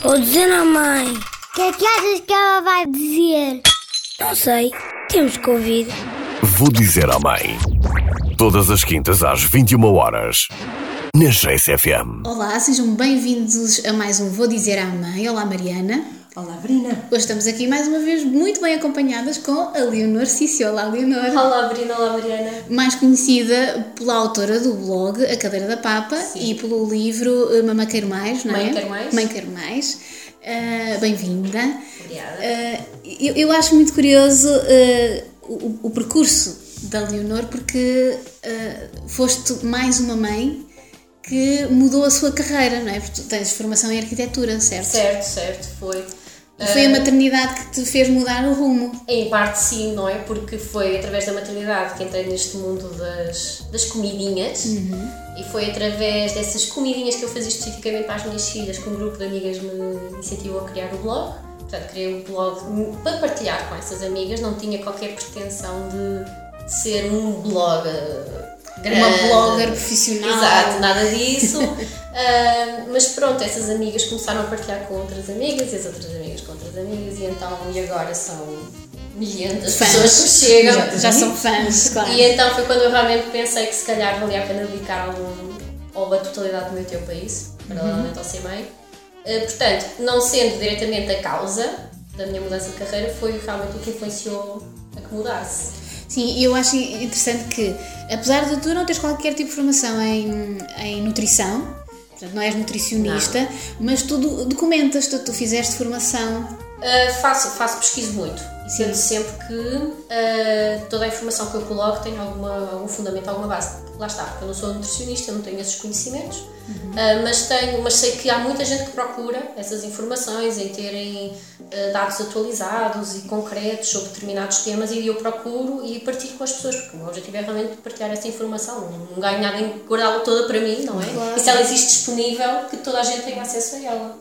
Vou dizer à mãe. O que é que achas que ela vai dizer? Não sei, temos que ouvir. Vou dizer à mãe. Todas as quintas às 21h. Na GSFM. Olá, sejam bem-vindos a mais um Vou Dizer à Mãe. Olá, Mariana. Olá, Brina. Hoje estamos aqui mais uma vez muito bem acompanhadas com a Leonor Cício. Olá, Leonor. Olá, Brina. Olá, Mariana. Mais conhecida pela autora do blog A Cadeira da Papa. Sim. E pelo livro Mamãe Quero Mais, não é? Mãe Quero Mais. Mãe Quero Mais. Bem-vinda. Obrigada. Eu acho muito curioso o percurso da Leonor, porque foste mais uma mãe que mudou a sua carreira, não é? Porque tu tens formação em arquitetura, certo? Certo, foi. E foi a maternidade que te fez mudar o rumo? Em parte sim, não é? Porque foi através da maternidade que entrei neste mundo das comidinhas. Uhum. E foi através dessas comidinhas que eu fazia especificamente para as minhas filhas, que um grupo de amigas me incentivou a criar o blog. Portanto, criei um blog para partilhar com essas amigas, não tinha qualquer pretensão de ser um blog grande, uma blogger profissional. Exato, nada disso. Mas pronto, essas amigas começaram a partilhar com outras amigas, e as outras amigas com outras amigas, e então, e agora são milhares de pessoas que chegam. Já são fãs, claro. E então foi quando eu realmente pensei que se calhar valia a pena dedicar ou a totalidade do meu tempo a isso, paralelamente ao ser mãe. Portanto, não sendo diretamente a causa da minha mudança de carreira, foi realmente o que influenciou a que mudasse. Sim, eu acho interessante que, apesar de tu não teres qualquer tipo de formação em nutrição, portanto não és nutricionista, não, mas tu documentas, tu fizeste formação. Faço pesquiso muito. Sendo sempre que toda a informação que eu coloco tem algum fundamento, alguma base. Lá está, porque eu não sou nutricionista, não tenho esses conhecimentos, mas sei que há muita gente que procura essas informações em terem dados atualizados e concretos sobre determinados temas, e eu procuro e partilho com as pessoas, porque o meu objetivo é realmente partilhar essa informação, não ganho nada em guardá-la toda para mim, não é? Claro. E se ela existe disponível, que toda a gente tenha acesso a ela.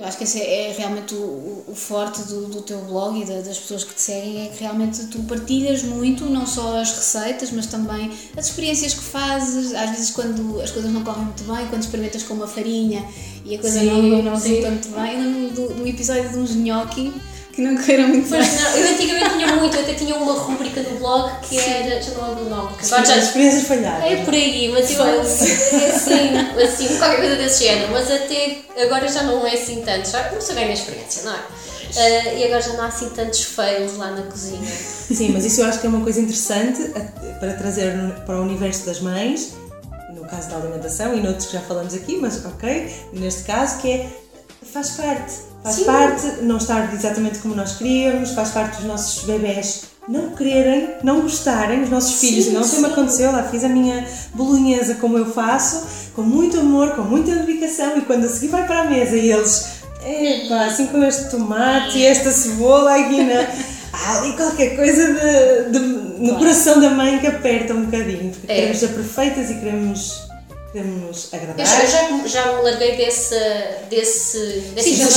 Eu acho que esse é realmente o forte do teu blog e das pessoas que te seguem, é que realmente tu partilhas muito, não só as receitas, mas também as experiências que fazes, às vezes quando as coisas não correm muito bem, quando experimentas com uma farinha e a coisa não resulta muito bem. Eu lembro-me do episódio de uns gnocchi que não correram muito bem. Eu antigamente tinha muito, eu até tinha uma rubrica do blog que era, já não lembro o nome, as experiências falhadas. É por aí, mas eu assim, qualquer coisa desse género, mas até agora já não é assim tanto, já começou a ganhar experiência, não é? E agora já não há assim tantos fails lá na cozinha. Sim, mas isso eu acho que é uma coisa interessante para trazer para o universo das mães, no caso da alimentação e noutros que já falamos aqui, mas ok, neste caso que é, faz parte não estar exatamente como nós queríamos, faz parte dos nossos bebés não quererem, não gostarem, os nossos filhos, não sei o que aconteceu, lá fiz a minha bolonhesa como eu faço, com muito amor, com muita dedicação, e quando a seguir vai para a mesa e eles, epá, assim com este tomate e esta cebola, aqui há ali qualquer coisa no coração da mãe que aperta um bocadinho, porque queremos ser perfeitas e queremos agradar. Eu já me larguei dessa refeição.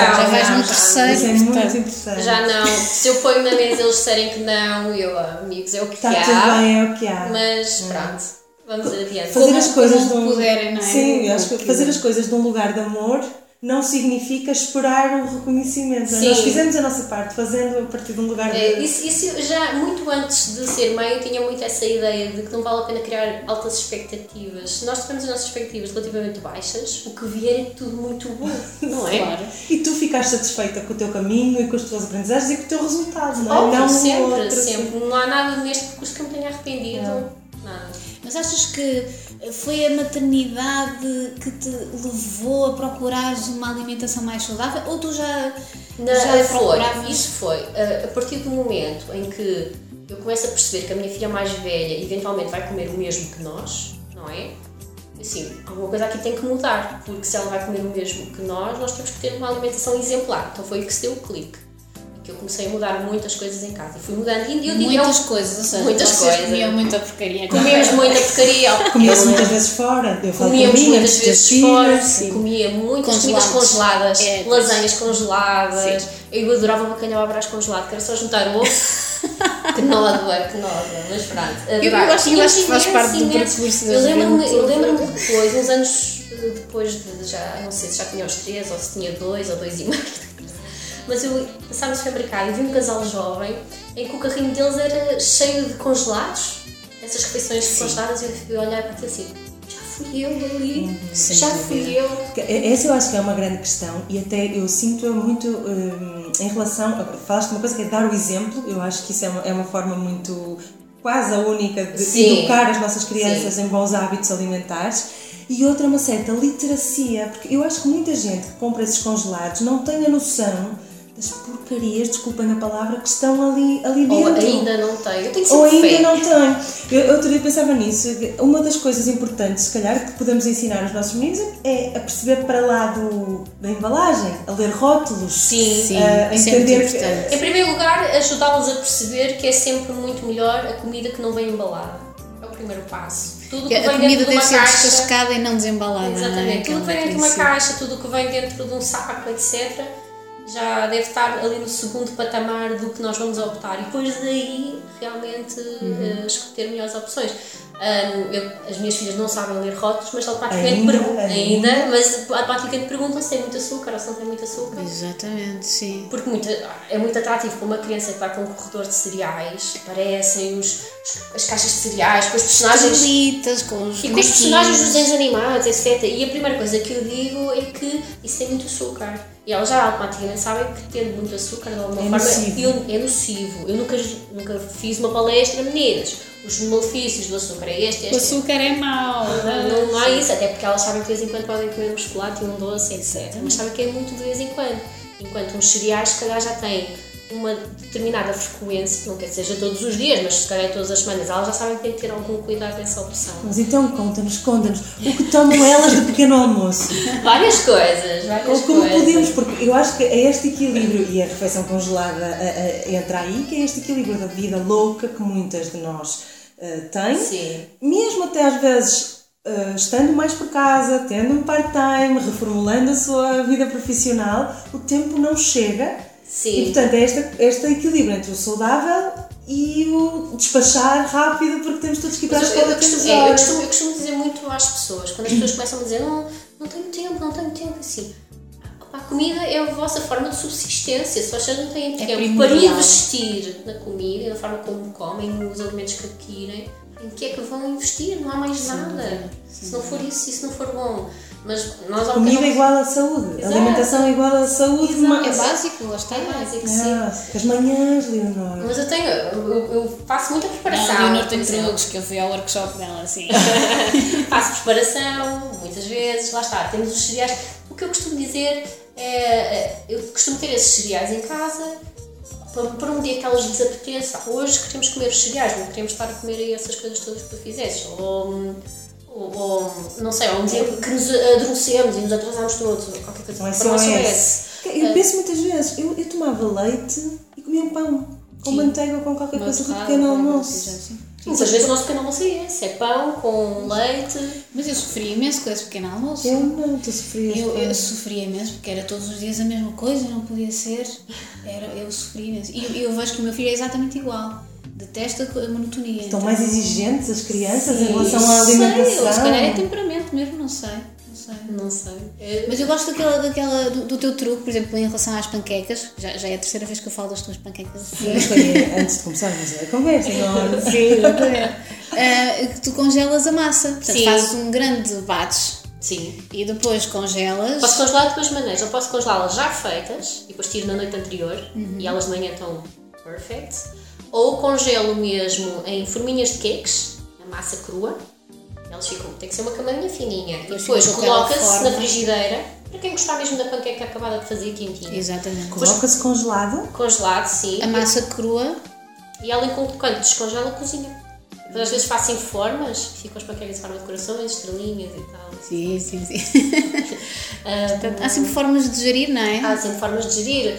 Já vais muito receio. É muito interessante. Já não. Se eu ponho na mesa eles disserem que não, eu, amigos, é o que há. Está tudo bem, é o que há. Mas pronto, vamos adiante. Fazer as coisas de um puderem, não é? Sim, acho que fazer as coisas de um lugar de amor não significa esperar o reconhecimento. Sim. Nós fizemos a nossa parte, fazendo a partir de um lugar... Isso já, muito antes de ser mãe, eu tinha muito essa ideia de que não vale a pena criar altas expectativas. Se nós tivemos as nossas expectativas relativamente baixas, o que vier é tudo muito bom, não é? Claro. E tu ficaste satisfeita com o teu caminho e com os teus aprendizagens e com o teu resultado, não é? Óbvio, não sempre. Não há nada neste percurso que eu me tenha arrependido. Nada. Mas achas que foi a maternidade que te levou a procurares uma alimentação mais saudável? Ou tu já procuravas? Isso foi. A partir do momento em que eu começo a perceber que a minha filha mais velha eventualmente vai comer o mesmo que nós, não é? Assim, alguma coisa aqui tem que mudar, porque se ela vai comer o mesmo que nós temos que ter uma alimentação exemplar. Então foi aí que se deu o clique. Eu comecei a mudar muitas coisas em casa e fui mudando. E eu muitas coisas. Comíamos muita porcaria. Comíamos muitas vezes fora. Comia muitas comidas congeladas, lasanhas congeladas. Sim. Eu adorava bacalhau à brás congelado, que era só juntar ovo, Que nódoa, é, que nódoa, mas pronto. Eu acho que faz parte do percurso da juventude. Eu lembro-me depois, uns anos depois de já, não sei se já tinha os 3 ou se tinha 2 ou 2,5, mas eu passava-se fabricar e vi um casal jovem em que o carrinho deles era cheio de congelados, essas refeições sim. congeladas, e eu fui olhar para ti assim, já fui eu ali, sim, já fui eu. Essa eu acho que é uma grande questão e até eu sinto muito... em relação, falaste uma coisa que é dar o exemplo, eu acho que isso é uma forma muito quase a única de sim. educar as nossas crianças sim. em bons hábitos alimentares, e outra é uma certa literacia, porque eu acho que muita gente que compra esses congelados não tem a noção das porcarias, desculpem a palavra, que estão ali dentro. Ou ainda não tem, eu tenho que ser Eu outro dia pensava nisso, uma das coisas importantes, se calhar, que podemos ensinar aos nossos meninos é a perceber para lá da embalagem, a ler rótulos. Sim, a entender que, em primeiro lugar, ajudá-los a perceber que é sempre muito melhor a comida que não vem embalada. É o primeiro passo. Tudo que a vem comida deve ser descascada e não desembalada. Exatamente, tudo que vem dentro de uma caixa, tudo que vem dentro de um saco, etc., já deve estar ali no segundo patamar do que nós vamos optar, e depois daí realmente escolher melhores opções. As minhas filhas não sabem ler rótulos, mas elas praticamente perguntam se tem muito açúcar ou se não tem muito açúcar. Exatamente, sim. Porque é muito atrativo para uma criança que vai para um corredor de cereais, aparecem as caixas de cereais com os personagens. Litas, com os personagens dos desenhos animados, etc. E a primeira coisa que eu digo é que isso tem muito açúcar. E elas já automaticamente sabem que tendo muito açúcar de alguma forma é nocivo. Eu nunca fiz uma palestra, meninas. Os malefícios do açúcar é este. O açúcar é mau. Não há isso, até porque elas sabem que de vez em quando podem comer um chocolate e um doce, etc. Mas sabem que é muito de vez em quando. Enquanto uns cereais, se calhar, já têm uma determinada frequência, não quer que seja todos os dias, mas se calhar todas as semanas, elas já sabem que têm que ter algum cuidado nessa opção. Mas então conta-nos, o que tomam elas de pequeno almoço? Várias coisas. Ou como podemos, porque eu acho que é este equilíbrio, e a refeição congelada entra aí, que é este equilíbrio da vida louca que muitas de nós têm. Sim. Mesmo até às vezes... estando mais por casa, tendo um part-time, reformulando a sua vida profissional, o tempo não chega. Sim. E portanto é este equilíbrio entre o saudável e o despachar rápido, porque temos todos que ir para a escola. Eu costumo dizer muito às pessoas, quando as pessoas começam a dizer não tenho tempo, assim, a comida é a vossa forma de subsistência, se vocês não têm tempo para investir na comida, na forma como comem, nos alimentos que adquirem, em que é que vão investir? Não há mais nada. Se não for isso, isso não for bom. Mas nós comida é igual à saúde. Exato. Alimentação é igual à saúde. É básico, lá está. É básico, sim. As manhãs, Leonor. Mas eu faço muita preparação. A Leonor tem truques que eu fui ao workshop dela, assim. Faço preparação, muitas vezes, lá está. Temos os cereais. O que eu costumo dizer é... Eu costumo ter esses cereais em casa... Para um dia que elas desapeteçam, hoje queremos comer os cereais, não queremos estar a comer aí essas coisas todas que tu fizeste, ou não sei, ou um dia que nos adormecemos e nos atrasamos todos, ou qualquer coisa. Não é só esse. Eu penso muitas vezes, eu tomava leite e comia um pão, com manteiga ou com qualquer coisa do pequeno almoço. Muitas vezes o nosso pequeno almoço é esse, é pão com leite. Mas eu sofria imenso com esse pequeno almoço. Eu não, tu sofrias. Eu sofria imenso porque era todos os dias a mesma coisa, não podia ser. Eu sofria imenso. E eu vejo que o meu filho é exatamente igual. Detesta a monotonia. Estão mais exigentes as crianças em relação à alimentação? Não sei, se calhar é temperamento mesmo, não sei. Mas eu gosto do teu truque, por exemplo, em relação às panquecas. Já é a terceira vez que eu falo das tuas panquecas. Sim, foi antes de começarmos a conversa. Sim, exatamente. Tu congelas a massa. Portanto, sim. Fazes um grande batch. Sim. E depois congelas. Posso congelar de duas maneiras. Eu posso congelá-las já feitas e depois tiro na noite anterior e elas de manhã estão perfect. Ou congelo mesmo em forminhas de cakes, a massa crua. Elas ficam, tem que ser uma camarinha fininha. E depois coloca-se na frigideira, para quem gostar mesmo da panqueca acabada de fazer quentinha. Exatamente. Coloca-se congelado? Congelado, sim. A massa crua. E ela, quando descongela, cozinha. Então, às vezes fazem formas, ficam as panquecas em forma de corações, estrelinhas e tal. Sim. Portanto, há sempre formas de gerir, não é? Há sempre formas de gerir.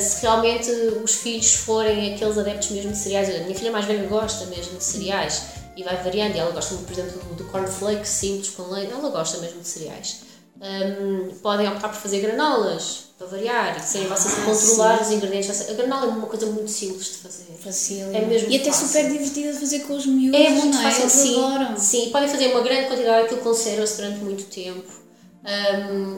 Se realmente os filhos forem aqueles adeptos mesmo de cereais, a minha filha mais velha gosta mesmo de cereais. E vai variando, ela gosta, por exemplo, do cornflake simples com leite, ela gosta mesmo de cereais. Podem optar por fazer granolas, para variar, sem vocês controlar os ingredientes. A granola é uma coisa muito simples de fazer. Facilita. É mesmo e fácil. Até super divertida de fazer com os miúdos. É muito fácil, eles adoram. Sim, podem fazer uma grande quantidade, aquilo conserva-se durante muito tempo.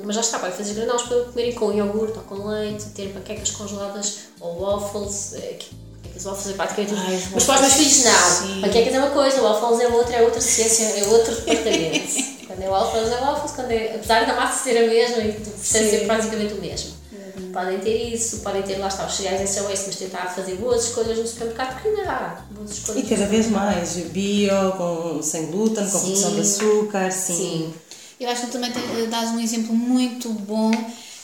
Mas já está, podem fazer granolas para comerem com iogurte ou com leite, ter panquecas congeladas ou waffles. Panquecas, waffles é praticamente tudo. Mas para os meus filhos, não. Panquecas é uma coisa, waffles é outra ciência, é outro departamento. Quando é o waffles, é waffles. Quando é, apesar da massa ser a mesma e do processo ser praticamente o mesmo. Uhum. Podem ter isso, podem ter, lá está, os cereais SOS, mas tentar fazer boas escolhas no supermercado, porque ainda há boas escolhas. E cada vez mais, bio, sem glúten, com redução de açúcar, sim. Eu acho que também dás um exemplo muito bom,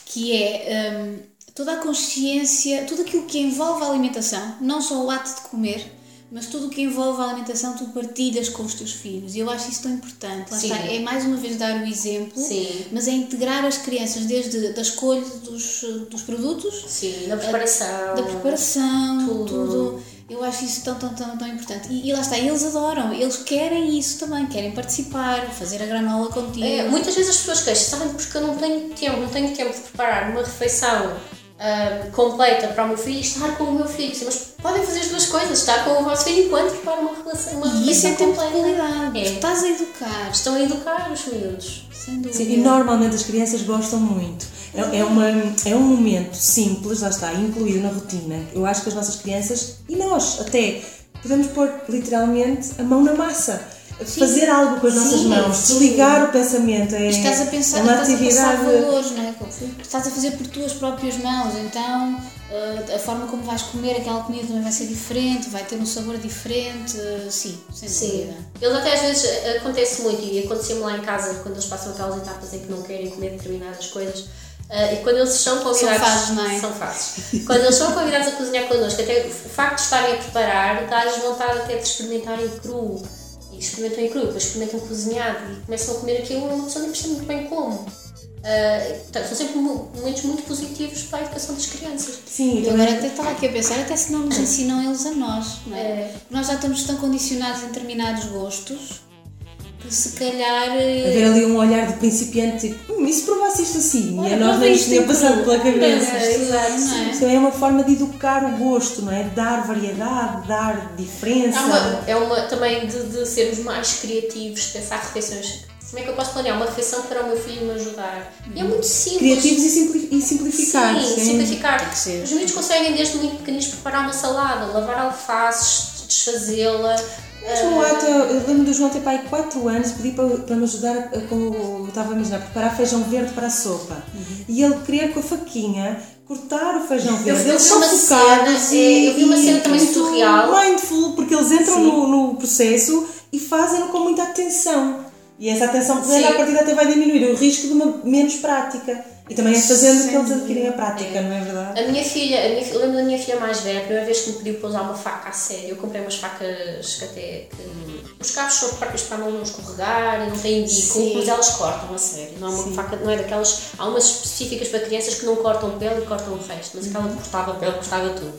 que é toda a consciência, tudo aquilo que envolve a alimentação, não só o ato de comer, mas tudo o que envolve a alimentação tu partilhas com os teus filhos. Eu acho isso tão importante. Lá está, é mais uma vez dar o exemplo, mas é integrar as crianças desde a escolha dos produtos, da preparação, tudo. Eu acho isso tão importante. E lá está, eles adoram, eles querem isso também, querem participar, fazer a granola contigo. É, muitas vezes as pessoas queixam-se também porque eu não tenho tempo de preparar uma refeição completa para o meu filho e estar com o meu filho. Sim, mas podem fazer as duas coisas, estar com o vosso filho enquanto preparam uma refeição. E isso é temporalidade, estás a educar. Estão a educar os miúdos, sem dúvida. Sim, e normalmente as crianças gostam muito. É um momento simples, lá está, incluído na rotina. Eu acho que as nossas crianças, e nós até, podemos pôr literalmente a mão na massa. Fazer algo com as nossas mãos, desligar o pensamento. Estás a pensar, estás a passar valores, não é? Estás a fazer por tuas próprias mãos, então a forma como vais comer aquela comida também vai ser diferente, vai ter um sabor diferente, sem dúvida. Eles até às vezes, acontece muito, e aconteceu-me lá em casa, quando eles passam aquelas etapas em que não querem comer determinadas coisas, e quando eles são convidados... São fáceis. Quando eles são convidados a cozinhar connosco, até o facto de estarem a preparar, dá-lhes vontade até de experimentarem cru. E experimentam cru, depois experimentam cozinhado e começam a comer aquilo e uma pessoa não percebe muito bem como. Portanto, são sempre momentos muito positivos para a educação das crianças. Sim, e agora até estava aqui a pensar, até se não nos ensinam eles a nós, não é? Nós já estamos tão condicionados em determinados gostos. Se calhar... Haver ali um olhar de principiante, tipo, e se provasse isto assim? E a nós não nos tinha passado pela cabeça. Então é uma forma de educar o gosto, não é? Dar variedade, dar diferença. É uma também de sermos mais criativos, pensar refeições. Como é que eu posso planear uma refeição para o meu filho me ajudar? E é muito simples. Criativos e simplificar. Simplificar. Tem que ser. Os miúdos conseguem desde muito pequeninos preparar uma salada, lavar alfaces, desfazê-la. Mesmo ato, eu lembro do João ter pai 4 anos, pedi para me ajudar, como estava a imaginar, preparar feijão verde para a sopa. E ele queria com a faquinha cortar o feijão verde. Eles são focados e... Eu vi uma cena também surreal. Mindful, porque eles entram no processo e fazem-no com muita atenção. E essa atenção plena, à partida, até vai diminuir o risco de uma menos prática. E também é fazendo que eles adquirem a prática, não é verdade? Eu lembro da minha filha mais velha, a primeira vez que me pediu para usar uma faca a sério, eu comprei umas facas que os cabos são próprios para não escorregar e não têm bico, mas elas cortam a sério. Não é uma faca, não é daquelas. Há umas específicas para crianças que não cortam pele e cortam o resto, mas aquela que cortava pele, cortava tudo.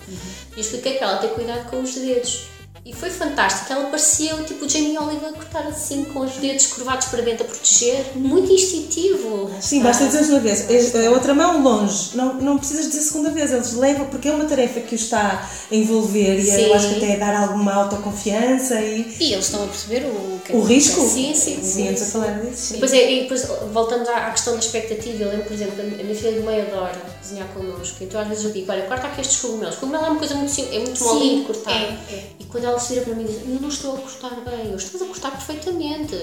E expliquei para ela ter cuidado com os dedos. E foi fantástico, ela parecia o tipo Jamie Oliver a cortar assim com os dedos curvados para dentro a proteger, muito instintivo. Sim, basta dizer uma vez, a outra mão longe, não precisas dizer a segunda vez, eles levam porque é uma tarefa que os está a envolver e eu acho que até é dar alguma autoconfiança e eles estão a perceber o risco. Sim. A falar disso. Depois voltamos à questão da expectativa, eu lembro, por exemplo, a minha filha do meio adora cozinhar connosco, então às vezes eu digo, olha, corta aqui estes cogumelos, o cogumelo é uma coisa muito simples, é muito molinho de cortar. E quando ela se vira para mim e diz, eu não estou a cortar bem, eu estou a cortar perfeitamente.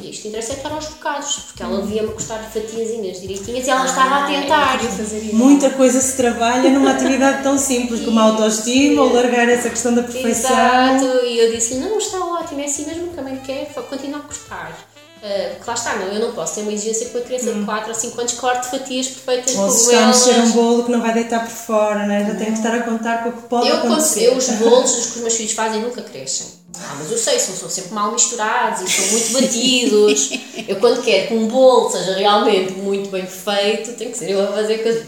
Isto interessa é estar aos bocados, porque ela via-me cortar fatiazinhas direitinhas e ela estava a tentar fazer isso. Muita coisa se trabalha numa atividade tão simples como a autoestima, ou largar essa questão da perfeição. Exato, e eu disse-lhe, não, está ótimo, é assim mesmo que a mãe quer, continuar a cortar. Porque lá está, eu não posso ter uma exigência com a criança de 4 ou 5 anos, corte fatias perfeitas com se está a mexer um bolo que não vai deitar por fora, né? Já tenho que estar a contar com o que pode acontecer. Os bolos que os meus filhos fazem nunca crescem. Mas eu sei, são sempre mal misturados e são muito batidos. Eu quando quero que um bolo seja realmente muito bem feito, tenho que ser eu a fazer coisas.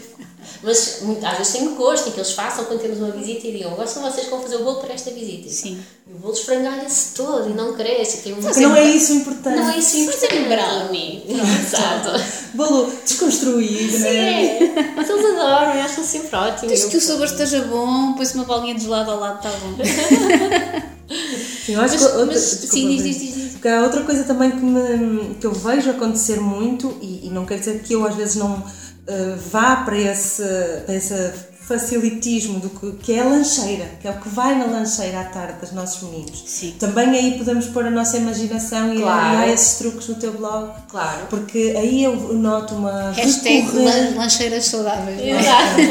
Mas às vezes tenho gosto em que eles façam quando temos uma visita e digam: gostam vocês que vão fazer o bolo para esta visita? Sim. E o bolo esfrangalha-se todo e não cresce. Tem um não é isso importante. Não é isso importante. Mas é um brownie. Exato. Bolo desconstruído. Sim, é. Mas eles adoram, eu acho sempre ótimo. Desde que o sabor esteja bom, põe-se uma bolinha de gelado ao lado, está bom. Eu acho mas, porque há outra coisa também que eu vejo acontecer muito, e não quer dizer que eu às vezes não vá para esse facilitismo do que é a lancheira, que é o que vai na lancheira à tarde dos nossos meninos. Sim. Também aí podemos pôr a nossa imaginação e há esses truques no teu blog. Claro. Porque aí eu noto uma lancheiras saudáveis. Exato.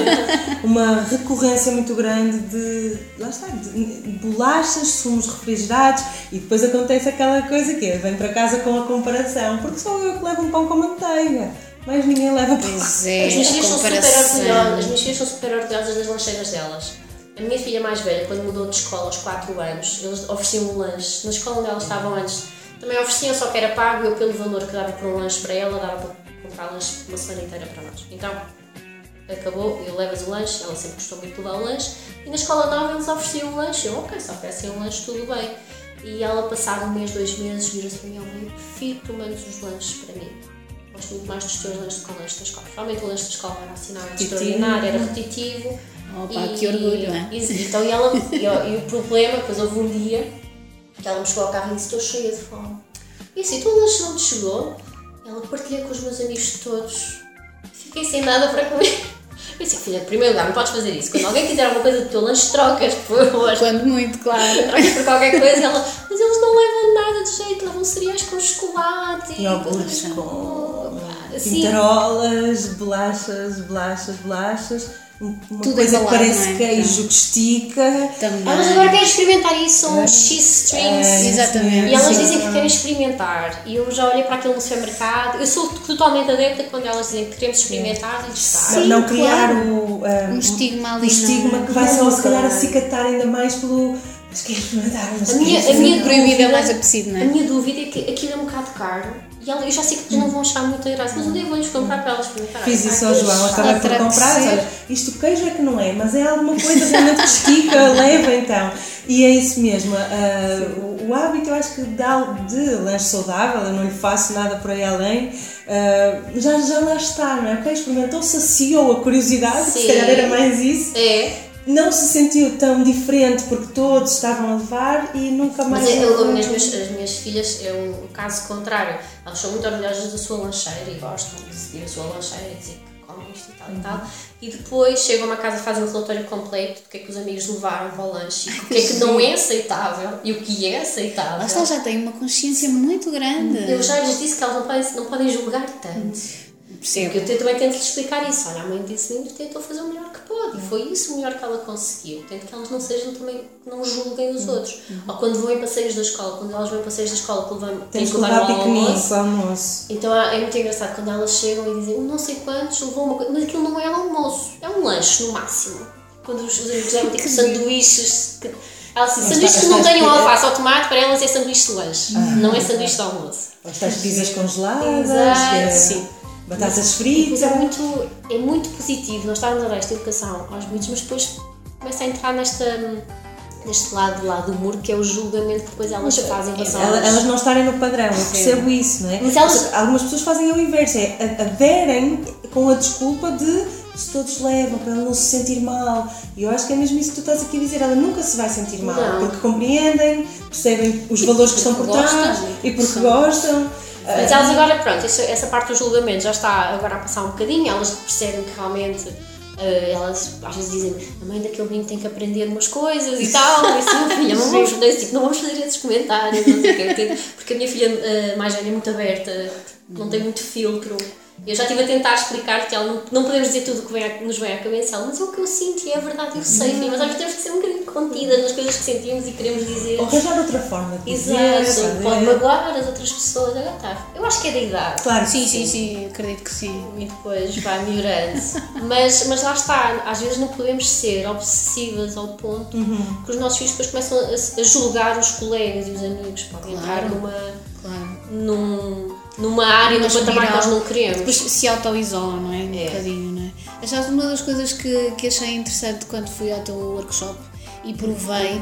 Uma recorrência muito grande de bolachas, sumos refrigerados, e depois acontece aquela coisa que é, vem para casa com a comparação, porque só eu que levo um pão com manteiga. Mas ninguém leva para isso. É, as minhas filhas são super orgulhosas das lancheiras delas. A minha filha mais velha, quando mudou de escola aos 4 anos, eles ofereciam um lanche. Na escola onde elas estavam antes também ofereciam, só que era pago, e eu, pelo valor que dava para um lanche para ela, dava para comprar lanche uma semana inteira para nós. Então, acabou, eu levas o lanche, ela sempre gostou muito de levar o lanche, e na escola nova eles ofereciam um lanche. Eu, ok, se oferecem um lanche, tudo bem. E ela passava um mês, 2 meses, vira-se para mim: eu prefiro que tu mandes os lanches para mim. Gosto muito mais dos teus lanches do que o lanche da escola. Realmente o lanche da escola era assim, nada extraordinário, era repetitivo. Opa, que orgulho, não é? Então, e o problema, depois houve um dia que ela me chegou ao carro e disse: estou cheia de fome. E assim, o lanche não te chegou? Ela partilha com os meus amigos todos. Fiquei sem nada para comer. Eu disse: filha, em primeiro lugar, não podes fazer isso. Quando alguém quiser alguma coisa do teu lanche, trocas, por favor. Quando muito, claro. Trocas por qualquer coisa. Ela: mas eles não levam nada de jeito, levam cereais com chocolate. E bolos com tintarolas, bolachas. Uma tudo coisa embalado, que parece queijo, que estica. Também. Elas agora querem experimentar isso, são cheese strings. Exatamente. E elas dizem que querem experimentar. E eu já olhei para aquilo no supermercado. Eu sou totalmente adepta quando elas dizem que queremos experimentar e testar. Não criar um estigma ali. Um estigma que vai só, se calhar, acicatar ainda mais pelo. Mas queres experimentar? A minha proibida é mais apetecida, não é? A minha dúvida é que aquilo é um bocado caro. E eu já sei que eles não vão achar muito graça, mas um dia vou-lhes comprar para elas experimentar. Fiz isso ao João, eu estava por comprar, isto queijo é que não é, mas é alguma coisa realmente que estica, leva então. E é isso mesmo, o hábito eu acho que dá de lanche saudável, eu não lhe faço nada por aí além, já lá está, não é? Ok, experimentou, saciou a curiosidade, se calhar era mais isso. É. Não se sentiu tão diferente porque todos estavam a levar e nunca mais... Mas as minhas filhas é um caso contrário. Elas são muito orgulhosas da sua lancheira e gostam de seguir a sua lancheira e dizer que comem isto e tal e tal. E depois chegam a casa e fazem um relatório completo do que é que os amigos levaram para o lanche, o que é que não é aceitável e o que é aceitável. Mas elas já têm uma consciência muito grande. Eu já lhes disse que elas não podem julgar tanto. Porque eu também tento-lhe explicar isso. Olha, a mãe disse-me, tentou fazer o melhor que pode. E foi isso o melhor que ela conseguiu. Tento que elas não sejam também, não julguem os outros. Ou quando vão em passeios da escola, quando elas vão em passeios da escola, têm que levar um almoço. Então é muito engraçado quando elas chegam e dizem, não sei quantos, levou uma coisa. Mas aquilo não é almoço, é um lanche no máximo. Quando os amigos levam tipo sanduíches. Sanduíches que não tenham alface ou tomate, para elas é sanduíche de lanche. Não é sanduíche de almoço. Ou estás pizzas congeladas. Exato, sim. Batatas fritas. É muito positivo nós estarmos a dar esta educação aos miúdos, mas depois começa a entrar neste lado lá do muro, que é o julgamento que depois elas fazem em relação a elas não estarem no padrão, eu percebo isso, não é? Mas algumas pessoas fazem o inverso, aderem com a desculpa de se todos levam, para ela não se sentir mal. E eu acho que é mesmo isso que tu estás aqui a dizer, ela nunca se vai sentir mal, porque compreendem, percebem os valores que estão por trás e porque gostam. Mas elas agora, pronto, essa parte do julgamento já está agora a passar um bocadinho, elas percebem que realmente, elas às vezes dizem, a mãe daquele menino tem que aprender umas coisas e tal, e assim, filha, não vamos fazer esses comentários, não sei o quê, porque a minha filha mais velha é muito aberta, não tem muito filtro. Eu já estive a tentar explicar que não podemos dizer tudo o que nos vem à cabeça, mas é o que eu sinto e é verdade, eu sei, mas às vezes temos que ser um bocadinho contidas nas coisas que sentimos e queremos dizer. Ou arranjar outra forma de dizer. Exato, pode magoar as outras pessoas, agora está. Eu acho que é da idade. Claro, sim, acredito que sim. E depois vai melhorando. mas lá está, às vezes não podemos ser obsessivas ao ponto que os nossos filhos depois começam a julgar os colegas e os amigos, podem entrar numa... numa área, numa patamar que nós não queremos. Depois se auto-isola, não é? Um bocadinho, não é? Achaste uma das coisas que achei interessante quando fui ao teu workshop e provei,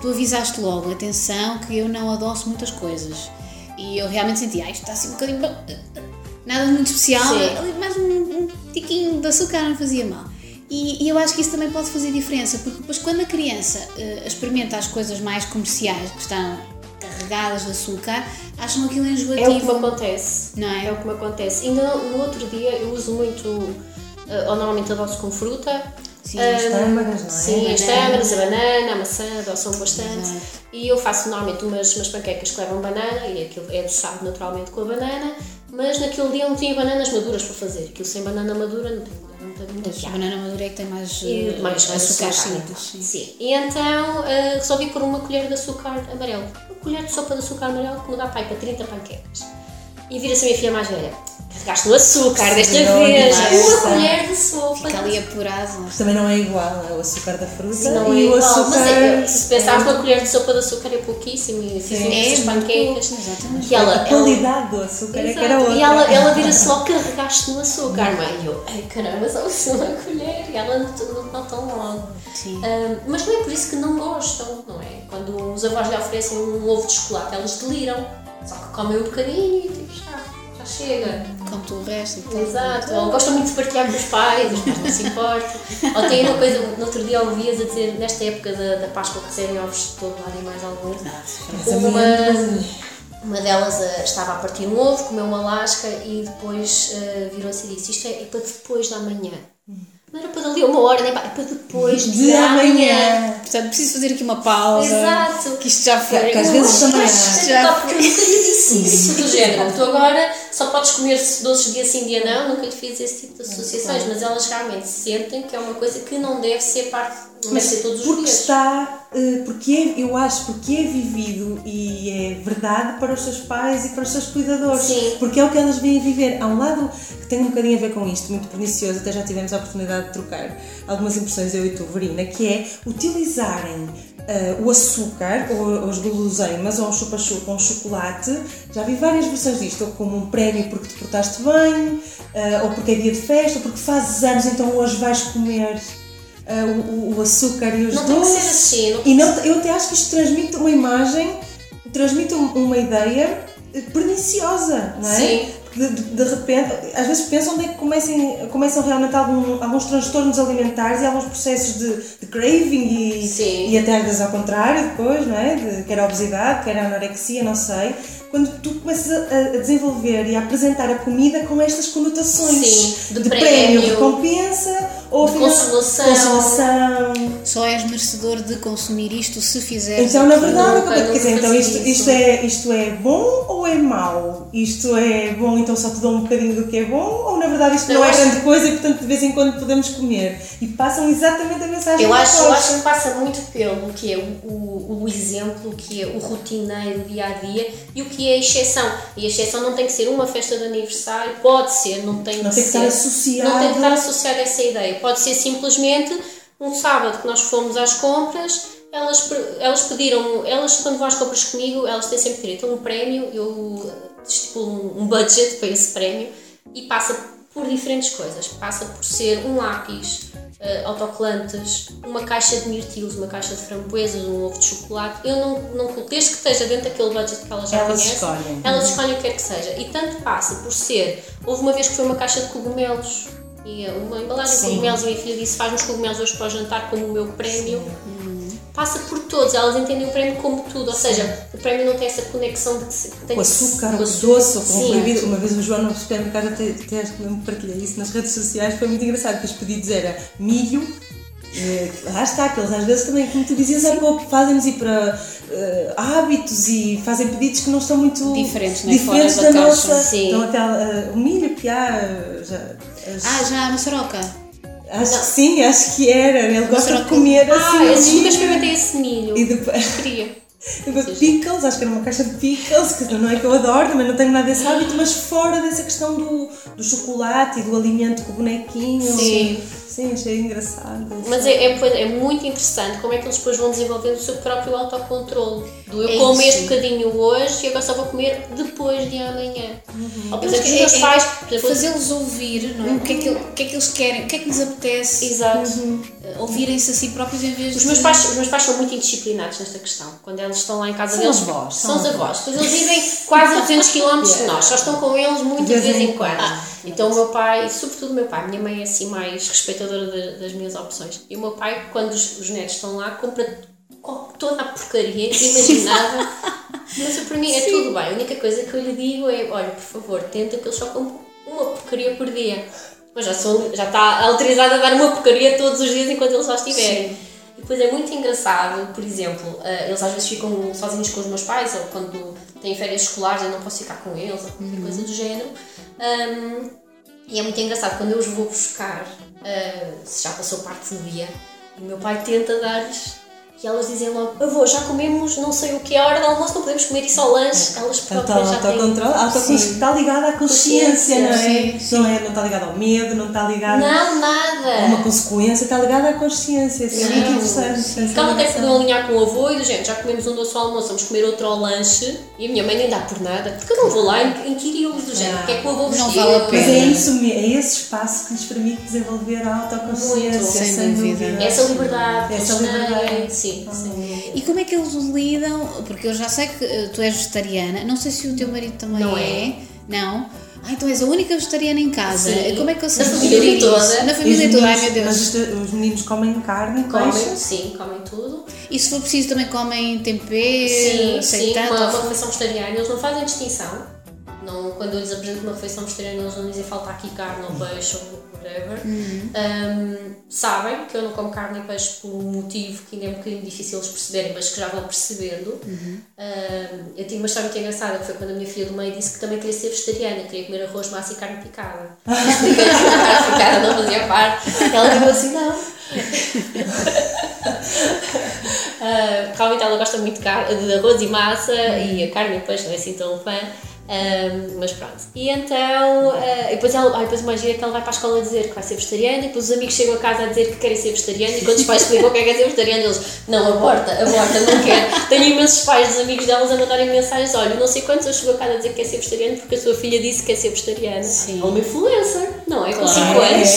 tu avisaste logo, atenção, que eu não adoço muitas coisas. E eu realmente senti, isto está assim um bocadinho... Nada muito especial, mas um tiquinho de açúcar não fazia mal. E eu acho que isso também pode fazer diferença, porque depois quando a criança experimenta as coisas mais comerciais, que estão carregadas de açúcar, acham aquilo enjoativo. É o que me acontece, não é? É o que me acontece. Ainda no outro dia eu uso muito, ou normalmente adoço com fruta. Sim, as tâmaras, não é? Sim, as tâmaras, a banana, a maçã, adoçam bastante. Exato. E eu faço normalmente umas panquecas que levam banana e aquilo é adoçado naturalmente com a banana, mas naquele dia eu não tinha bananas maduras para fazer, aquilo sem banana madura não tem nada. A banana madura é que tem mais açúcar simples. Sim. E então resolvi pôr uma colher de açúcar amarelo, uma colher de sopa de açúcar amarelo que me dá para 30 panquecas. E vira-se a minha filha mais velha, carregaste no açúcar desta vez, uma colher de sopa. Fica ali apurado. Mas também não é igual, é o açúcar da fruta. Sim, não é igual, açúcar, mas se pensares uma colher de sopa de açúcar é pouquíssimo e fiz imensas panquecas. Exatamente. E ela, a qualidade do açúcar é que era outra. E ela vira-se logo, carregaste no açúcar, mãe. E eu, ai caramba, só uso uma colher e ela não notam logo. Mas não é por isso que não gostam, não é? Quando os avós lhe oferecem um ovo de chocolate, elas deliram. Só que comem um bocadinho e tipo, já chega. Como tu o resto. Então. Exato. Ou gostam muito de partilhar com os pais não se importam. Ou tem uma coisa, no outro dia ouvias a dizer, nesta época da Páscoa recebem ovos de todo lado e mais alguns. Uma delas estava a partir um ovo, comeu uma lasca e depois virou-se e disse, isto é para depois da manhã. Não era para dali uma hora, nem para depois de amanhã. Portanto, preciso fazer aqui uma pausa. Exato. Que isto já foi. Porque às vezes também porque eu nunca lhe disse isso do género. Tu agora só podes comer doces dia sim, dia não. Nunca lhe fiz esse tipo de associações. Mas elas realmente sentem que é uma coisa que não deve ser parte, não deve ser todos os dias. Porque é vivido e é verdade para os seus pais e para os seus cuidadores. Sim. Porque é o que elas vêm viver. Há um lado que tem um bocadinho a ver com isto, muito pernicioso, até já tivemos a oportunidade de trocar algumas impressões, eu e tu, Verina, que é utilizarem o açúcar, ou as guloseimas, ou um chupa-chupa, ou um chocolate. Já vi várias versões disto, ou como um prémio porque te portaste bem, ou porque é dia de festa, ou porque fazes anos, então hoje vais comer... O açúcar e os doces. Não tem que ser assim. Eu até acho que isto transmite uma imagem, transmite uma ideia perniciosa, não é? Sim. De repente, às vezes pensam onde é que começam realmente alguns transtornos alimentares e alguns processos de craving e até às vezes ao contrário depois, não é? Quer a obesidade, quer a anorexia, não sei. Quando tu começas a desenvolver e a apresentar a comida com estas conotações de prémio, de recompensa ou de consolação. Só és merecedor de consumir isto se fizeres. Então, na verdade, isto é bom ou é mau? Isto é bom, então só te dou um bocadinho do que é bom? Ou na verdade isto não é grande coisa e portanto de vez em quando podemos comer? E passam exatamente a mensagem. Eu acho que passa muito pelo que é o exemplo, o que é o rotineiro, o dia a dia e o que é a exceção. E a exceção não tem que ser uma festa de aniversário, pode ser, não tem que estar associada a essa ideia. Pode ser simplesmente um sábado que nós fomos às compras, elas pediram, elas quando vão às compras comigo, elas têm sempre direito a um prémio, eu estipulo um budget para esse prémio e passa por diferentes coisas, passa por ser um lápis, autocolantes, uma caixa de mirtilos, uma caixa de framboesas, um ovo de chocolate. Eu não desde que esteja dentro daquele budget que elas já conhecem, elas escolhem o que quer que seja. E tanto passa por ser, houve uma vez que foi uma caixa de cogumelos e uma embalagem de cogumelos, a minha filha disse, faz-me os cogumelos hoje para o jantar como o meu prémio. Passa por todos, elas entendem o prémio como tudo, ou seja, o prémio não tem essa conexão de que tem o açúcar, com doce, ou com o proibido. Uma vez o João no supermercado até acho que me partilhei isso nas redes sociais, foi muito engraçado, porque os pedidos era milho, lá está, que eles às vezes também, como tu dizias há pouco, fazem-nos ir para hábitos e fazem pedidos que não estão muito diferentes da nossa. Sim. Então até o milho que há... já a maçaroca. Acho que era. Ele gosta de comer assim. Eu nunca experimentei esse milho. E depois... Pickles, acho que era uma caixa de pickles, que não é que eu adoro, também não tenho nada desse hábito, mas fora dessa questão do chocolate e do alimento com o bonequinho. Sim. Sim, achei engraçado. Mas é muito interessante como é que eles depois vão desenvolvendo o seu próprio autocontrole. Eu como este bocadinho hoje e agora só vou comer depois de amanhã. Ou por exemplo, os meus pais, fazê-los ouvir, não é? O que é que eles querem, o que é que lhes apetece. Exato. Ouvirem-se a si próprios em vez de... Os meus pais são muito indisciplinados nesta questão. Quando eles estão lá em casa deles, são os avós. Pois eles vivem quase 200 km de nós, só estão com eles muito de vez em quando. Então o meu pai, sobretudo o meu pai, minha mãe é assim mais respeitadora das minhas opções. E o meu pai, quando os netos estão lá, compra toda a porcaria que imaginava. Mas para mim é tudo bem. A única coisa que eu lhe digo é, olha, por favor, tenta que eles só comam uma porcaria por dia. Mas já está autorizado a dar uma porcaria todos os dias enquanto eles lá estiverem. Sim. E depois é muito engraçado, por exemplo, eles às vezes ficam sozinhos com os meus pais, ou quando têm férias escolares eu não posso ficar com eles, ou qualquer coisa do género. E é muito engraçado, quando eu os vou buscar, se já passou parte do dia, e o meu pai tenta dar-lhes... E elas dizem logo, avô, já comemos não sei o que, a hora do almoço não podemos comer isso ao lanche. Elas próprias já têm... Está ligada à consciência, não é? Sim. Não está ligada ao medo, não está ligada... Não, nada! A uma consequência, está ligada à consciência. Sim. É muito interessante. Ela até podiam alinhar com o avô e do género, já comemos um doce ao almoço, vamos comer outro ao lanche. E a minha mãe nem dá por nada, porque eu não vou lá inquiri-los do género, porque é que o avô vestiu. Não vale a pena. Mas é isso, é esse espaço que lhes permite desenvolver a autoconsciência. Muito, sem dúvida. Essa liberdade. Essa liberdade. Sim, sim. E como é que eles lidam? Porque eu já sei que tu és vegetariana, não sei se o teu marido também não é. Não? Ai, tu és a única vegetariana em casa. Sim. Como é que eles se família toda. Na família toda, ai meu Deus. Mas os meninos comem carne, comem? Sim, comem tudo. E se for preciso também comem tempero? Sim, sim, tanto. Uma refeição vegetariana, eles não fazem distinção. Não, quando eu lhes apresento uma refeição vegetariana, eles não dizem falta aqui carne ou peixe ou whatever. Sabem que eu não como carne e peixe por um motivo que ainda é um bocadinho difícil eles perceberem, mas que já vão percebendo. Eu tive uma história muito engraçada, que foi quando a minha filha do meio disse que também queria ser vegetariana, queria comer arroz, massa e carne picada. Expliquei que a carne picada não fazia parte. Ela ficou assim, não. Realmente ela gosta muito de arroz e massa, e a carne e peixe não é assim tão fã. Mas pronto, e então depois uma gira que ela vai para a escola dizer que vai ser vegetariana, e depois os amigos chegam a casa a dizer que querem ser vegetariana, e quando os pais explicam o que é ser vegetariana, eles, não, aborta, não quero. Tenho imensos pais dos amigos delas a mandarem mensagens, olha, não sei quantos eu chegou a casa a dizer que quer ser vegetariana porque a sua filha disse que quer ser vegetariana. Ou uma influencer, não é? Com 5 anos.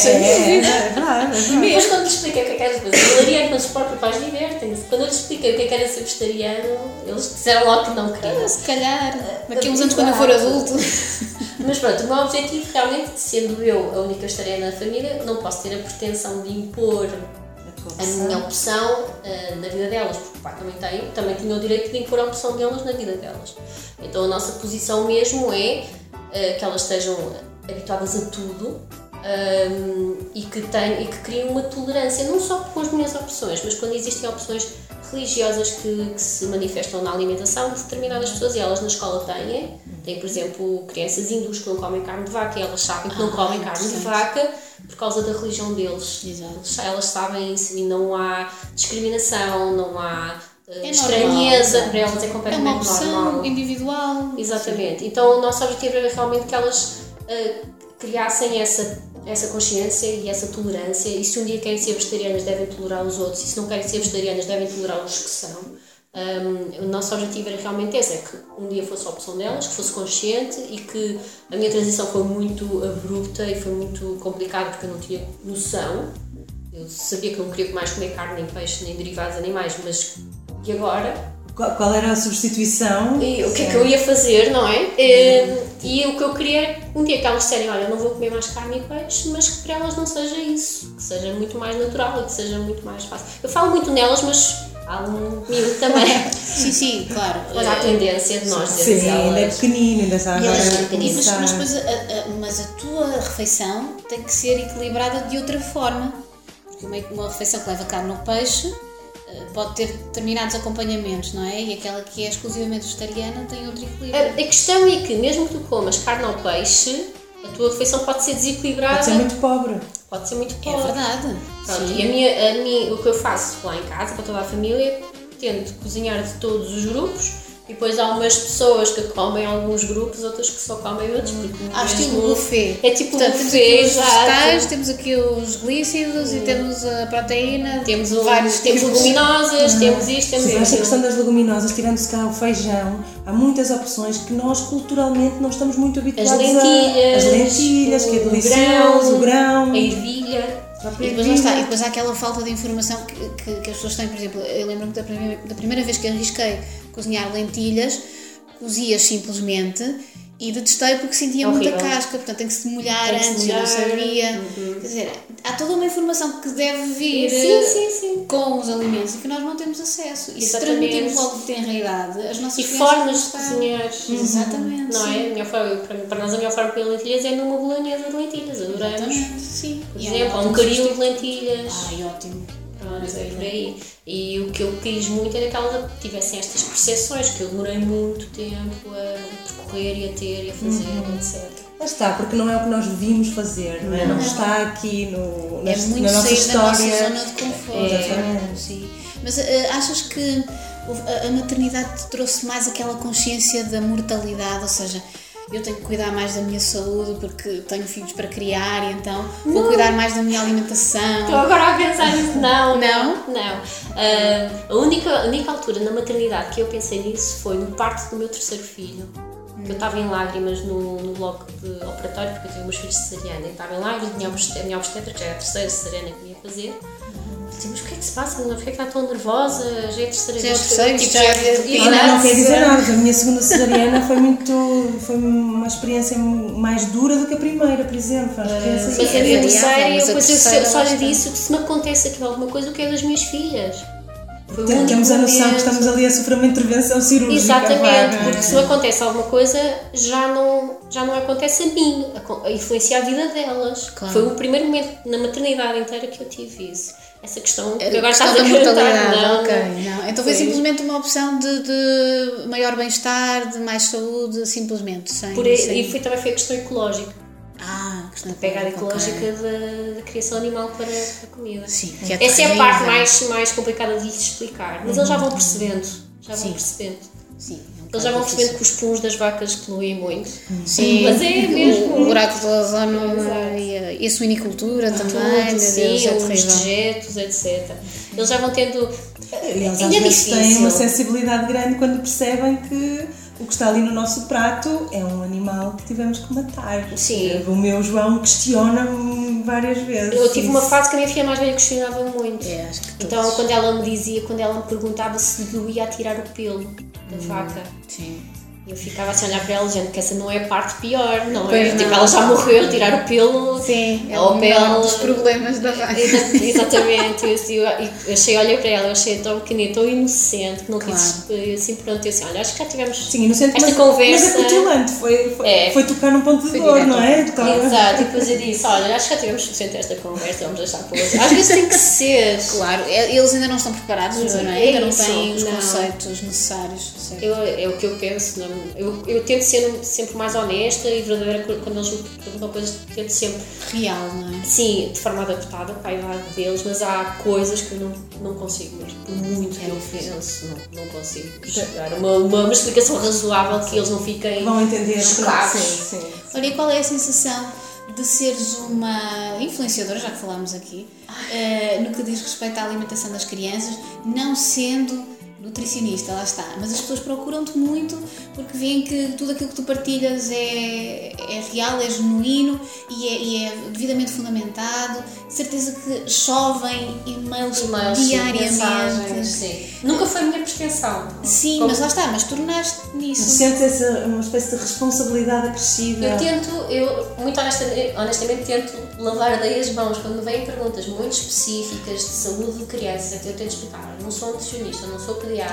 Mas quando lhes expliquei o que é que era vegetariano, quando os próprios pais divertem-se, quando eu lhes expliquei o que é que era ser vegetariano, eles disseram logo que não queriam. Se calhar, daqui uns anos quando for adulto. Mas pronto, o meu objetivo realmente, sendo eu a única vegetariana da família, não posso ter a pretensão de impor a minha opção na vida delas, porque o pai também tinha o direito de impor a opção delas na vida delas. Então a nossa posição mesmo é que elas estejam habituadas a tudo e que criem uma tolerância, não só com as minhas opções, mas quando existem opções religiosas que se manifestam na alimentação de determinadas pessoas, e elas na escola têm, por exemplo, crianças hindus que não comem carne de vaca, e elas sabem que não comem carne de vaca por causa da religião deles. Exato. Elas sabem isso, e não há discriminação, não há estranheza, para elas é completamente normal. É uma opção individual. Exatamente. Sim. Então o nosso objetivo era realmente que elas criassem essa consciência e essa tolerância, e se um dia querem ser vegetarianas devem tolerar os outros, e se não querem ser vegetarianas devem tolerar os que são. O nosso objetivo era realmente esse, é que um dia fosse a opção delas, que fosse consciente, e que a minha transição foi muito abrupta e foi muito complicada porque eu não tinha noção. Eu sabia que não queria mais comer carne, nem peixe, nem derivados animais, mas e agora? Qual era a substituição? E o que é que eu ia fazer, não é? E o que eu queria é um dia que elas disserem, olha, não vou comer mais carne e peixe, mas que para elas não seja isso, que seja muito mais natural e que seja muito mais fácil. Eu falo muito nelas, mas falo comigo também. Sim, claro. Mas há a tendência de nós dizermos elas. Sim, ainda é pequenino, ainda sabe. Mas a tua refeição tem que ser equilibrada de outra forma. Porque uma refeição que leva carne ou peixe pode ter determinados acompanhamentos, não é? E aquela que é exclusivamente vegetariana tem outro equilíbrio. A questão é que, mesmo que tu comas carne ou peixe, a tua refeição pode ser desequilibrada. Pode ser muito pobre. Pode ser muito pobre. É verdade. Pronto, e o que eu faço lá em casa, para toda a família, pretende cozinhar de todos os grupos. E depois há umas pessoas que comem alguns grupos, outras que só comem outros. Acho que é um buffet. É tipo um buffet, exato. Temos vegetais, temos aqui os glícidos e temos a proteína. Temos vários tipos. Temos leguminosas, temos isto, temos isso. Mas a questão das leguminosas, tirando-se cá o feijão, há muitas opções que nós culturalmente não estamos muito habituados. As lentilhas, que é delicioso, o grão, a ervilha. E depois há aquela falta de informação que as pessoas têm. Por exemplo, eu lembro-me da primeira vez que arrisquei cozinhar lentilhas, cozias simplesmente e detestei porque sentia muita casca, portanto tem que se molhar antes, eu não sabia. Quer dizer, há toda uma informação que deve vir com os alimentos e que nós não temos acesso. E se transmitimos logo de tenra idade, as nossas formas de cozinhar. Exatamente. Não é? Para nós, a melhor forma de comer lentilhas é numa bolonhesa de lentilhas. Adoramos. Sim. Por exemplo, um caril de lentilhas. Ai, ótimo. Pronto, é por aí. E o que eu quis muito era que elas tivessem estas percepções, que eu demorei muito tempo a percorrer e a ter e a fazer, etc. Mas está, porque não é o que nós vimos fazer, não é? Não está aqui na nossa história. É muito sair da nossa zona de conforto. Exatamente. Sim. Mas achas que a maternidade te trouxe mais aquela consciência da mortalidade, ou seja, eu tenho que cuidar mais da minha saúde porque tenho filhos para criar e então vou cuidar mais da minha alimentação. Estou agora a pensar nisso. Não. A única altura na maternidade que eu pensei nisso foi no parto do meu terceiro filho. Eu estava em lágrimas no bloco de operatório porque eu tive meus filhos cesariana. Eu estava em lágrimas, a minha obstetra, que já era a terceira cesariana que me ia fazer. Dizia, mas o que é que se passa? Por que é que está tão nervosa? Já é a terceira vez. Não quer dizer nada. A minha segunda cesariana foi uma experiência mais dura do que a primeira, por exemplo. Mas a minha terceira, eu só lhe disse que se me acontece aqui alguma coisa, o que é das minhas filhas? Temos a noção que estamos ali a sofrer uma intervenção cirúrgica. Exatamente, porque se me acontece alguma coisa, já não acontece a mim, a influencia a vida delas. Claro. Foi o primeiro momento na maternidade inteira que eu tive isso. Essa questão que agora está a mortalidade. Então foi simplesmente uma opção de maior bem-estar, de mais saúde, simplesmente. E também foi a questão ecológica. A pegada ecológica da criação animal para a comida. Sim, que é essa é a parte mais complicada de lhes explicar, mas eles já vão percebendo. Sim, eles já vão percebendo que os puns das vacas poluem muito. Sim, mas é mesmo. O buraco da ozono e a suinicultura também. Sim, os dejetos, etc. Eles já vão tendo. Eles às vezes têm uma sensibilidade grande quando percebem que o que está ali no nosso prato é um animal que tivemos que matar. Sim. O meu João questiona-me várias vezes. Eu tive uma fase que a minha filha mais velha questionava muito. Acho que então, quando ela me perguntava se doía a tirar o pelo da vaca. Sim. Eu ficava assim a olhar para ela, gente, que essa não é a parte pior, não é? Tipo, ela já morreu, tirar o pelo. Sim, é o maior dos problemas da vaca. Exatamente. Eu achei, olhei para ela, eu achei tão pequenina, tão inocente, que não quis, assim, pronto, eu assim, olha, acho que já tivemos esta conversa. Mas é cutilante, foi tocar num ponto de dor, não é? Exato, e depois eu disse, olha, acho que já tivemos suficiente esta conversa, vamos deixar para hoje. Às vezes tem que ser. Claro, eles ainda não estão preparados, não é? Ainda não têm os conceitos necessários. É o que eu penso, não é? Eu tento ser sempre mais honesta e verdadeira quando eles me perguntam coisas, tento sempre real, não é? Sim, de forma adaptada para a idade deles, mas há coisas que eu não consigo mesmo, por muito que eu penso, não consigo chegar uma explicação razoável que eles não fiquem chocados. Sim. Olha, e qual é a sensação de seres uma influenciadora, já que falámos aqui, no que diz respeito à alimentação das crianças, não sendo nutricionista, lá está, mas as pessoas procuram-te muito porque veem que tudo aquilo que tu partilhas é real, é genuíno e é devidamente fundamentado. De certeza que chovem e-mails diariamente. Sim. Nunca foi a minha pretensão. Sim, mas lá está, mas tornaste-te nisso. Sentes uma espécie de responsabilidade acrescida. Eu muito honestamente tento lavar daí as mãos quando me vêm perguntas muito específicas de saúde de crianças. Eu tento explicar, não sou nutricionista, não sou pediatra.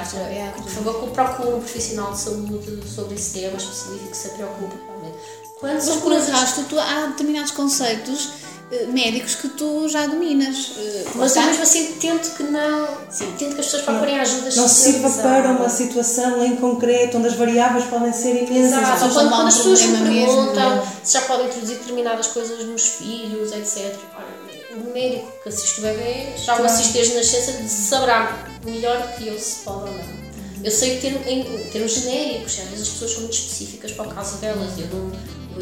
Por favor, procure um profissional de saúde sobre esse tema específico que se preocupe realmente. Quando há determinados conceitos médicos que tu já dominas. Mas mesmo assim tento que não. Sim. Tento que as pessoas procurem ajuda. Não sirva para uma situação em concreto onde as variáveis podem ser imensas. Exato. Quando as pessoas me perguntam se já podem introduzir determinadas coisas nos filhos, etc. O médico que assiste o bebê já o assiste desde nascença saberá melhor que eu se pode ou não. Eu sei que em termos genéricos, às vezes as pessoas são muito específicas para o caso delas, eu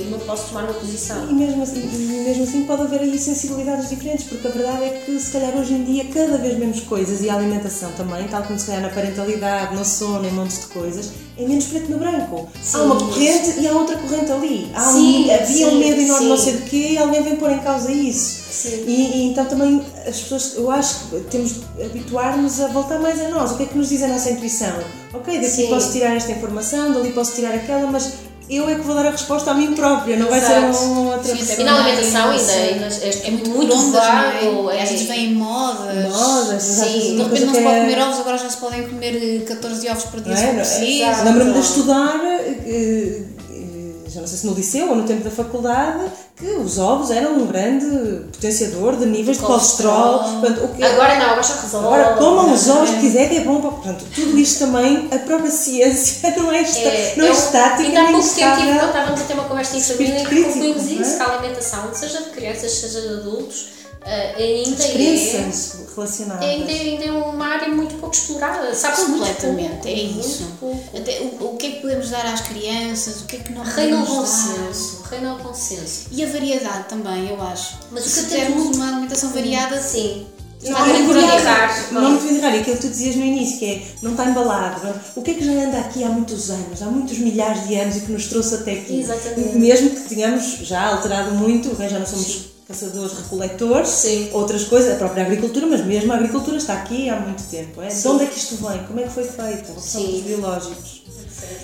não posso tomar uma posição. E mesmo assim pode haver aí sensibilidades diferentes, porque a verdade é que se calhar hoje em dia cada vez menos coisas, e a alimentação também, tal como se calhar na parentalidade, no sono, em montes de coisas, é menos preto no branco. Sim, há uma corrente e há outra corrente ali. Havia um medo enorme, não sei do quê, e alguém vem pôr em causa isso. Sim. E então também as pessoas, eu acho que temos de habituar-nos a voltar mais a nós. O que é que nos diz a nossa intuição? Ok, daqui posso tirar esta informação, dali posso tirar aquela, mas eu é que vou dar a resposta a mim própria, não vai ser uma outra pessoa. E na alimentação ainda é muito vago. Às vezes vem em modas. Sim, de repente não se pode comer ovos, agora já se podem comer 14 ovos por dia, se for. Lembro-me de estudar, já não sei se no liceu ou no tempo da faculdade, que os ovos eram um grande potenciador de níveis de colesterol. Portanto, agora não, agora já resolve. Agora comam os ovos que quiserem, é bom para... Portanto, tudo isto também, a própria ciência não é estática. Ainda há pouco tempo estávamos a ter uma conversa em família em que concluímos isso, que a alimentação, seja de crianças, seja de adultos, ainda é uma área muito pouco explorada, sabe-se completamente, é isso. Até, o que é que podemos dar às crianças, o que é que não podemos dar. Reina o consenso. E a variedade também, eu acho. Mas se tivermos uma alimentação variada, sim. Não é muito errar, aquilo que tu dizias no início, que é, não está embalado, não? O que é que já anda aqui há muitos anos, há muitos milhares de anos e que nos trouxe até aqui? Exatamente. Mesmo que tenhamos já alterado muito, já não somos caçadores, recoletores, sim, outras coisas, a própria agricultura, mas mesmo a agricultura está aqui há muito tempo. É? De onde é que isto vem? Como é que foi feito? São os biológicos.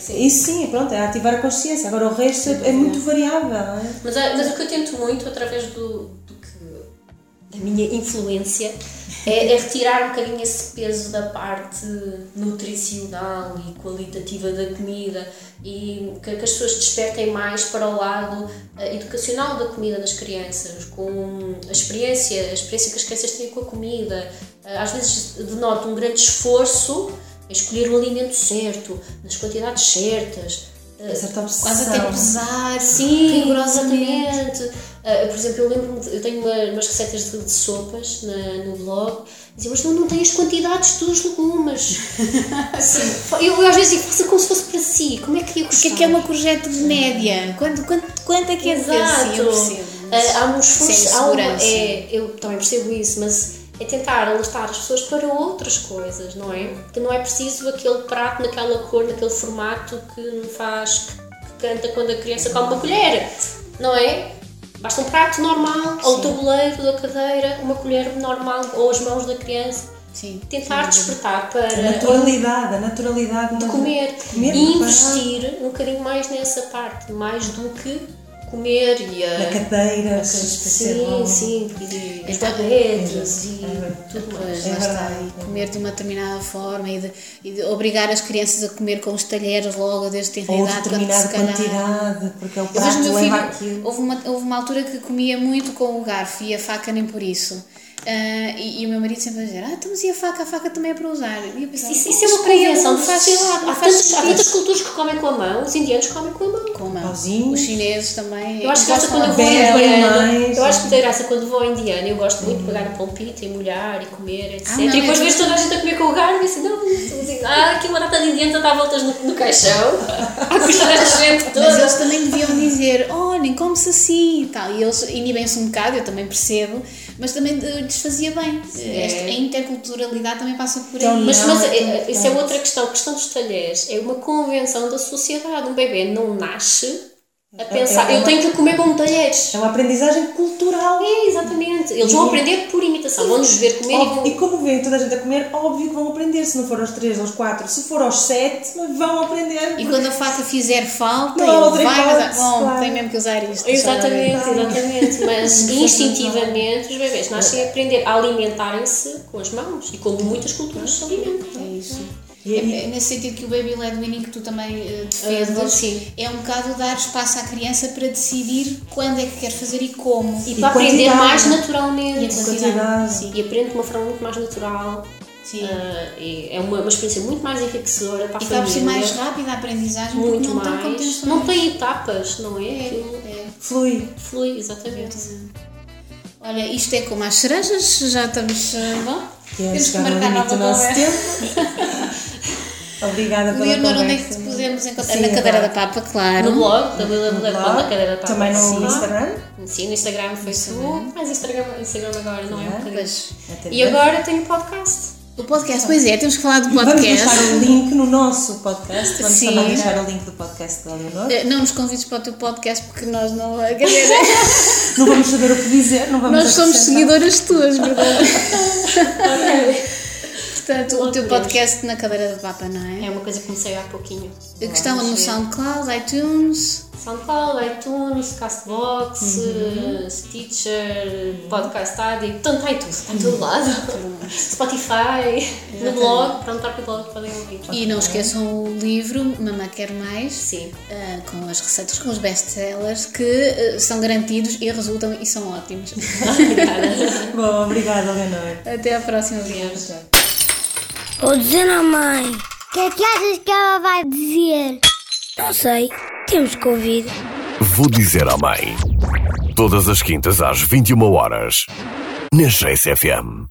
Sim. E sim, pronto, é ativar a consciência. Agora o resto é muito variável. Não é? Mas o que eu tento muito, através da minha influência, é retirar um bocadinho esse peso da parte nutricional e qualitativa da comida e que as pessoas despertem mais para o lado educacional da comida das crianças, com a experiência que as crianças têm com a comida. Às vezes denoto um grande esforço em escolher o alimento certo, nas quantidades certas, quase até pesar, sim, rigorosamente. Por exemplo, eu lembro-me, eu tenho umas receitas de sopas no blog, dizia, mas não tem as quantidades dos legumes. Sim. Eu às vezes digo, como se fosse para si, como é que ia custar? O que é uma courgette de média? Quanto é que é? Exato. De assim? Há um esforço, eu também percebo isso, mas é tentar alertar as pessoas para outras coisas, não é? Que não é preciso aquele prato, naquela cor, naquele formato que me faz, que canta quando a criança come uma colher, não é? Basta um prato normal, sim, ou o tabuleiro da cadeira, uma colher normal, ou as mãos da criança. Sim. Tentar despertar para a naturalidade de comer e investir um bocadinho mais nessa parte, mais do que comer e a... Na cadeira, a sim, sim, e as tabelas e tudo mais. E comer de uma determinada forma e de obrigar as crianças a comer com os talheres logo desde ter idade, quando se calhar... quantidade, porque é o prato leva aquilo. Houve uma altura que comia muito com o garfo e a faca nem por isso. E o meu marido sempre a dizer, mas e a faca? A faca também é para usar. E eu pensava, isso é uma criação. Há tantas culturas que comem com a mão, os indianos comem com a mão. Os chineses também. Eu acho que gosto quando eu vou ao indiano. Eu acho que tem graça quando vou ao indiano. Eu gosto muito de pegar um palpito e molhar e comer, etc. E depois vejo toda a gente a comer com o garfo e assim, aqui uma data de indianos a dar voltas no caixão. A custa desta gente toda. Mas eles também deviam dizer, nem come-se assim e tal. E eles inibem-se um bocado, eu também percebo, mas também desfazia bem. A interculturalidade também passa por aí. Mas isso é outra questão. A questão dos talheres é uma convenção da sociedade. Um bebê não nasce a pensar, eu tenho que comer com talheres. É uma aprendizagem cultural. É, exatamente. Eles vão aprender por imitação. Vão-nos ver comer e como vêem toda a gente a comer, óbvio que vão aprender. Se não for aos 3, aos 4, se for aos 7, vão aprender. E quando a faca fizer falta, tem mesmo que usar isto. Exatamente. Mas instintivamente os bebês nascem a aprender a alimentarem-se com as mãos. E como muitas culturas se alimentam. É isso. É nesse sentido que o baby led weaning que tu também defendes, é um bocado dar espaço à criança para decidir quando é que quer fazer e como. E para aprender mais naturalmente. E aprende de uma forma muito mais natural. Sim. É uma experiência muito mais enriquecedora para a família. E está mais rápida a aprendizagem, muito não mais. Não tem etapas, não é? Flui, exatamente. Olha, isto é como as cerejas, já estamos... E antes que marcar nova conversa. Obrigada pela conversa. Leonor, onde é que te podemos encontrar? Sim, na Cadeira da Papa, claro. No blog, www.cadeira da Papa. Também no Instagram? Sim, no Instagram, Facebook. Mas Instagram agora não é um bocadinho. E agora tenho podcast. O podcast, pois é, temos que falar do podcast. Vamos deixar o link no nosso podcast. Vamos também deixar o link do podcast da Leonor. Não nos convides para o teu podcast porque nós não... Quer dizer, não vamos saber o que dizer, não vamos... Nós somos seguidoras tuas, verdade? Portanto, o teu podcast na Cadeira da Papa, não é? É uma coisa que comecei há pouquinho. Que estão no SoundCloud, iTunes... SoundCloud, iTunes, Castbox, Stitcher, Podcast Addict, portanto está em tudo, está em todo lado. Spotify, no blog, pronto, para o blog podem ouvir. E não esqueçam o livro Mamãe Quero Mais, sim. Com as receitas, com os best-sellers que são garantidos e resultam e são ótimos. Obrigada. Bom, obrigada, Leonor. Até à próxima, viagem. Vou dizer à mãe, o que é que achas que ela vai dizer? Não sei. Temos que ouvir. Vou dizer à mãe. Todas as quintas às 21h. Na GSFM.